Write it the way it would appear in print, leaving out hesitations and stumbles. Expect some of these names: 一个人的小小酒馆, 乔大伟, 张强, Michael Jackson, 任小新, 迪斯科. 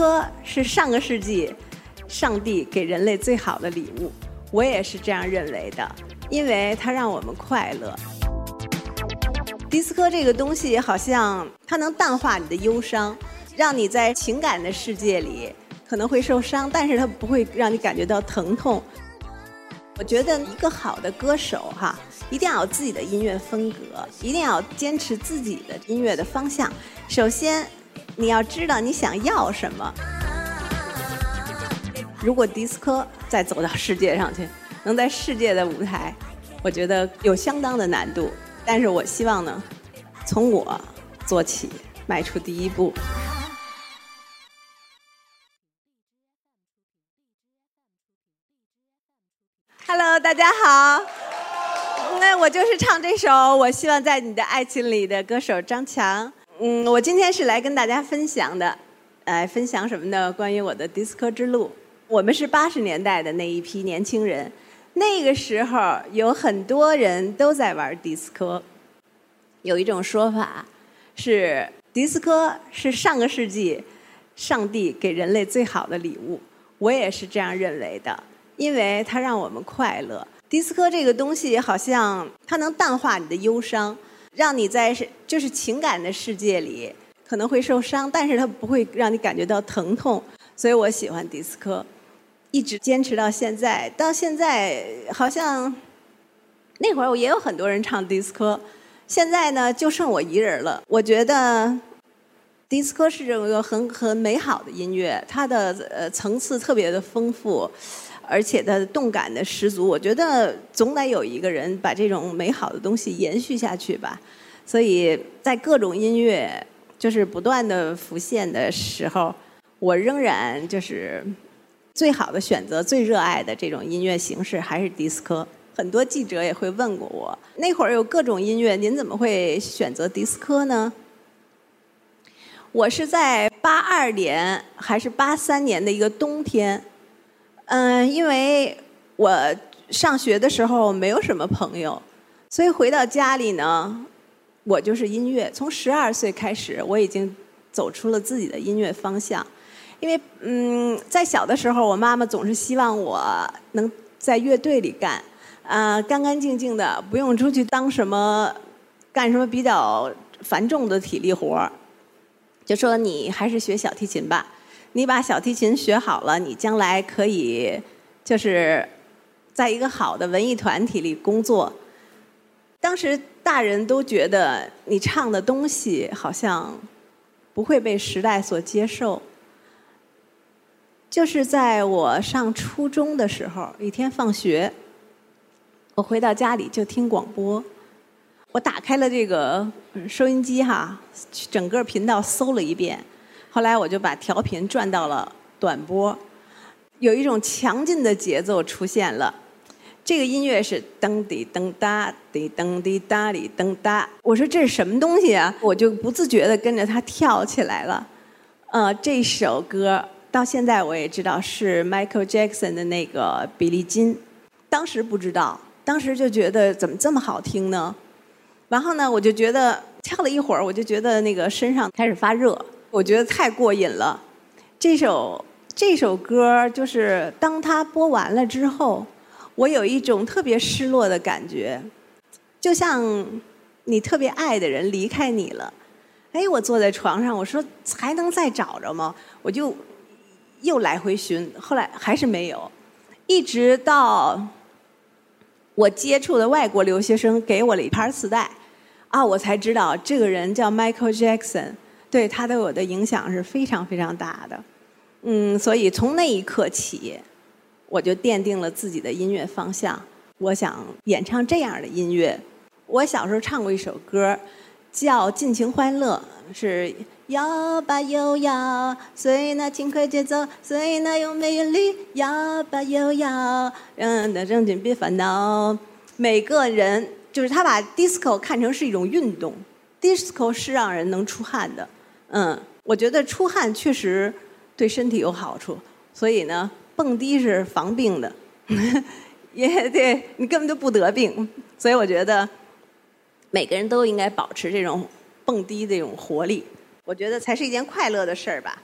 科是上个世纪上帝给人类最好的礼物，我也是这样认为的，因为它让我们快乐。迪斯科这个东西好像它能淡化你的忧伤，让你在情感的世界里可能会受伤，但是它不会让你感觉到疼痛。我觉得一个好的歌手哈，一定要有自己的音乐风格，一定要坚持自己的音乐的方向。首先，你要知道你想要什么。如果迪斯科再走到世界上去，能在世界的舞台，我觉得有相当的难度。但是我希望呢，从我做起，迈出第一步。Hello， 大家好。那我就是唱这首《我希望在你的爱情里》的歌手张强。我今天是来跟大家分享的，分享什么呢？关于我的迪斯科之路。我们是80年代的那一批年轻人，那个时候有很多人都在玩迪斯科。有一种说法是，迪斯科是上个世纪上帝给人类最好的礼物，我也是这样认为的。因为它让我们快乐，迪斯科这个东西好像它能淡化你的忧伤，让你在就是情感的世界里可能会受伤，但是它不会让你感觉到疼痛，所以我喜欢迪斯科，一直坚持到现在。到现在好像那会儿我也有很多人唱迪斯科，现在呢就剩我一人了。我觉得迪斯科是这个很美好的音乐，它的层次特别的丰富。而且它的动感的十足，我觉得总得有一个人把这种美好的东西延续下去吧。所以在各种音乐就是不断的浮现的时候，我仍然就是最好的选择、最热爱的这种音乐形式还是迪斯科。很多记者也会问过我，那会儿有各种音乐，您怎么会选择迪斯科呢？我是在82年还是83年的一个冬天。因为我上学的时候没有什么朋友，所以回到家里呢，我就是音乐。从12岁开始，我已经走出了自己的音乐方向。因为在小的时候，我妈妈总是希望我能在乐队里干，干干净净的，不用出去干什么比较繁重的体力活儿，就说你还是学小提琴吧。你把小提琴学好了，你将来可以就是在一个好的文艺团体里工作。当时大人都觉得你唱的东西好像不会被时代所接受。就是在我上初中的时候，一天放学，我回到家里就听广播，我打开了这个收音机哈，整个频道搜了一遍。后来我就把调频转到了短波，有一种强劲的节奏出现了。这个音乐是噔滴噔哒滴噔滴哒滴噔哒，我说这是什么东西啊？我就不自觉地跟着它跳起来了。这首歌到现在我也知道是 Michael Jackson 的那个《比利金》，当时不知道，当时就觉得怎么这么好听呢？然后呢，我就觉得跳了一会儿，我就觉得那个身上开始发热。我觉得太过瘾了，这首歌就是当它播完了之后，我有一种特别失落的感觉，就像你特别爱的人离开你了。我坐在床上，我说还能再找着吗？我就又来回寻，后来还是没有，一直到我接触的外国留学生给我了一盘磁带，我才知道这个人叫 Michael Jackson。对他对我的影响是非常非常大的，所以从那一刻起，我就奠定了自己的音乐方向。我想演唱这样的音乐。我小时候唱过一首歌，叫《尽情欢乐》，是摇吧悠摇，随那轻快节奏，随那优美韵律，摇吧悠摇，正经别烦恼。每个人就是他把 disco 看成是一种运动 ，disco 是让人能出汗的。我觉得出汗确实对身体有好处，所以呢，蹦迪是防病的，也对你根本就不得病。所以我觉得每个人都应该保持这种蹦迪这种活力，我觉得才是一件快乐的事儿吧。